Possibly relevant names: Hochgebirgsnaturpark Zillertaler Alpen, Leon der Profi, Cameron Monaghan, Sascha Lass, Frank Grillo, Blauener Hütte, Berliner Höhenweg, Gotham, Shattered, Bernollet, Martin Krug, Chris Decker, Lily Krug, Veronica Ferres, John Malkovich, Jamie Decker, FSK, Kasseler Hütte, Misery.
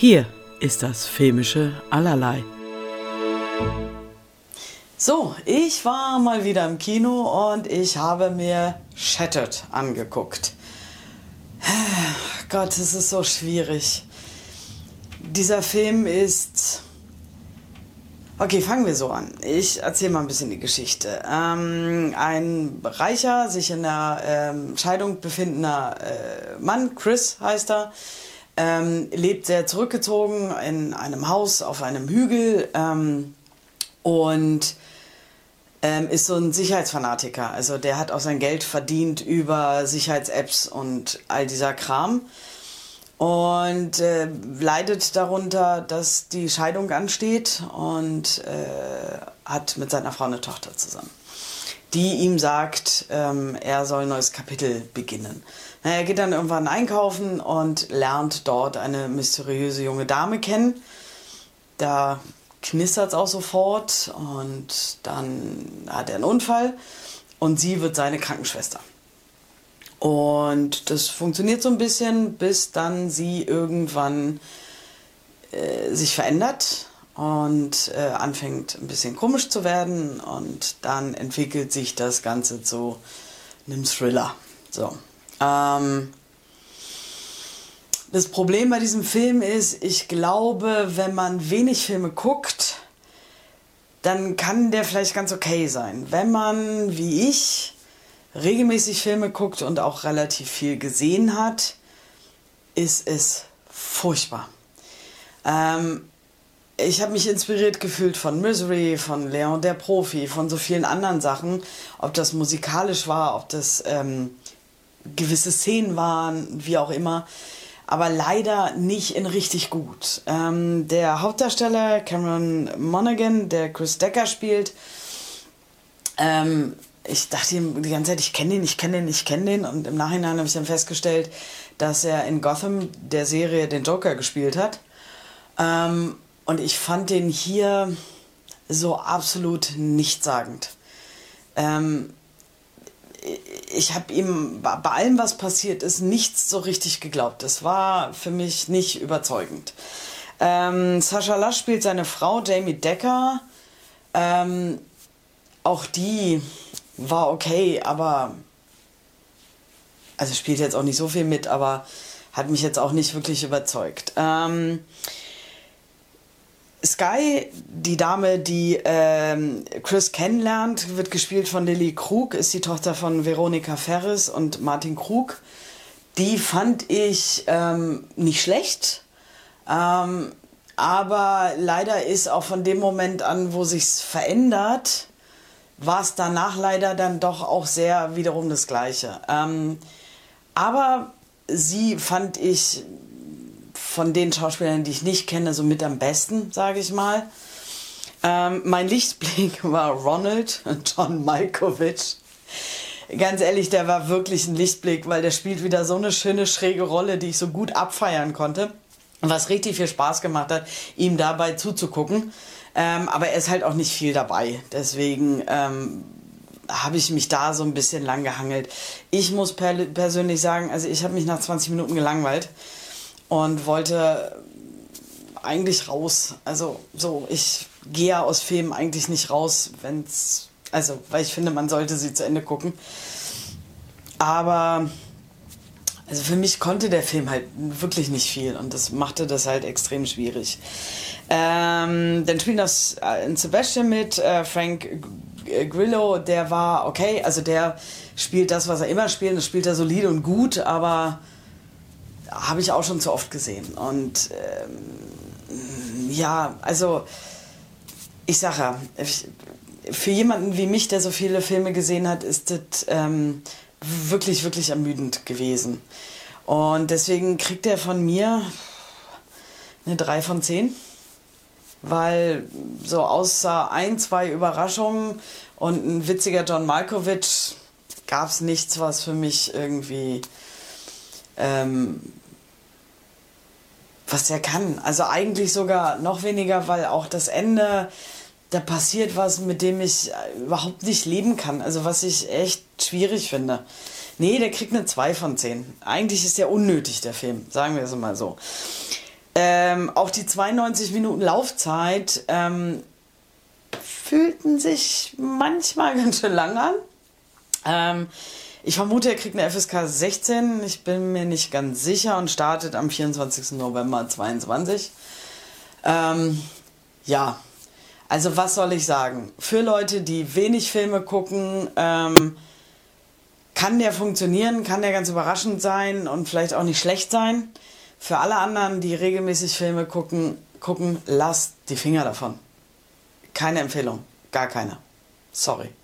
Hier ist das filmische Allerlei. So, ich war mal wieder im Kino und ich habe mir Shattered angeguckt. Gott, es ist so schwierig. Dieser Film ist... Okay, fangen wir so an. Ich erzähle mal ein bisschen die Geschichte. Ein reicher, sich in einer Scheidung befindender Mann, Chris heißt er, lebt sehr zurückgezogen in einem Haus auf einem Hügel und ist so ein Sicherheitsfanatiker. Also der hat auch sein Geld verdient über Sicherheits-Apps und all dieser Kram. Und leidet darunter, dass die Scheidung ansteht und hat mit seiner Frau eine Tochter zusammen, die ihm sagt, er soll ein neues Kapitel beginnen. Na, er geht dann irgendwann einkaufen und lernt dort eine mysteriöse junge Dame kennen. Da knistert es auch sofort und dann hat er einen Unfall und sie wird seine Krankenschwester. Und das funktioniert so ein bisschen, bis dann sie irgendwann sich verändert und anfängt ein bisschen komisch zu werden. Und dann entwickelt sich das Ganze zu einem Thriller. So. Das Problem bei diesem Film ist, ich glaube, wenn man wenig Filme guckt, dann kann der vielleicht ganz okay sein. Wenn man, wie ich, regelmäßig Filme guckt und auch relativ viel gesehen hat, ist es furchtbar. Ich habe mich inspiriert gefühlt von Misery, von Leon der Profi, von so vielen anderen Sachen. Ob das musikalisch war, ob das gewisse Szenen waren, wie auch immer. Aber leider nicht in richtig gut. Der Hauptdarsteller Cameron Monaghan, der Chris Decker spielt, ich dachte die ganze Zeit, ich kenne den. Und im Nachhinein habe ich dann festgestellt, dass er in Gotham, der Serie, den Joker gespielt hat. Und ich fand den hier so absolut nichtssagend. Ich habe ihm bei allem, was passiert ist, nichts so richtig geglaubt. Das war für mich nicht überzeugend. Sascha Lass spielt seine Frau, Jamie Decker. Auch die... war okay, aber also spielt jetzt auch nicht so viel mit, aber hat mich jetzt auch nicht wirklich überzeugt. Sky, die Dame, die Chris kennenlernt, wird gespielt von Lily Krug, ist die Tochter von Veronica Ferres und Martin Krug. Die fand ich nicht schlecht, aber leider ist auch von dem Moment an, wo sich's verändert, war es danach leider dann doch auch sehr wiederum das Gleiche. Aber sie fand ich von den Schauspielern, die ich nicht kenne, so mit am besten, sage ich mal. Mein Lichtblick war Ronald, John Malkovich. Ganz ehrlich, der war wirklich ein Lichtblick, weil der spielt wieder so eine schöne, schräge Rolle, die ich so gut abfeiern konnte. Was richtig viel Spaß gemacht hat, ihm dabei zuzugucken. Aber er ist halt auch nicht viel dabei, deswegen habe ich mich da so ein bisschen lang gehangelt. Ich muss persönlich sagen, also ich habe mich nach 20 Minuten gelangweilt und wollte eigentlich raus. Also so, ich gehe ja aus Filmen eigentlich nicht raus, wenn's, also weil ich finde, man sollte sie zu Ende gucken. Aber also für mich konnte der Film halt wirklich nicht viel und das machte das halt extrem schwierig. Dann spielen das in Sebastian mit, Frank Grillo, der war okay, also der spielt das, was er immer spielt, das spielt er solide und gut, aber habe ich auch schon zu oft gesehen. Und ja, also ich sage ja, für jemanden wie mich, der so viele Filme gesehen hat, ist das wirklich, wirklich ermüdend gewesen. Und deswegen kriegt er von mir eine 3 von 10. Weil so außer ein, zwei Überraschungen und ein witziger John Malkovich gab es nichts, was für mich irgendwie, was der kann. Also eigentlich sogar noch weniger, weil auch das Ende, da passiert was, mit dem ich überhaupt nicht leben kann. Also was ich echt schwierig finde. Nee, der kriegt eine 2 von 10. Eigentlich ist der unnötig, der Film, sagen wir es mal so. Auch die 92 Minuten Laufzeit fühlten sich manchmal ganz schön lang an. Ich vermute, er kriegt eine FSK 16, ich bin mir nicht ganz sicher, und startet am 24. November 22. Ja, also was soll ich sagen? Für Leute, die wenig Filme gucken, kann der funktionieren, kann der ganz überraschend sein und vielleicht auch nicht schlecht sein. Für alle anderen, die regelmäßig Filme gucken, lasst die Finger davon. Keine Empfehlung, gar keine. Sorry.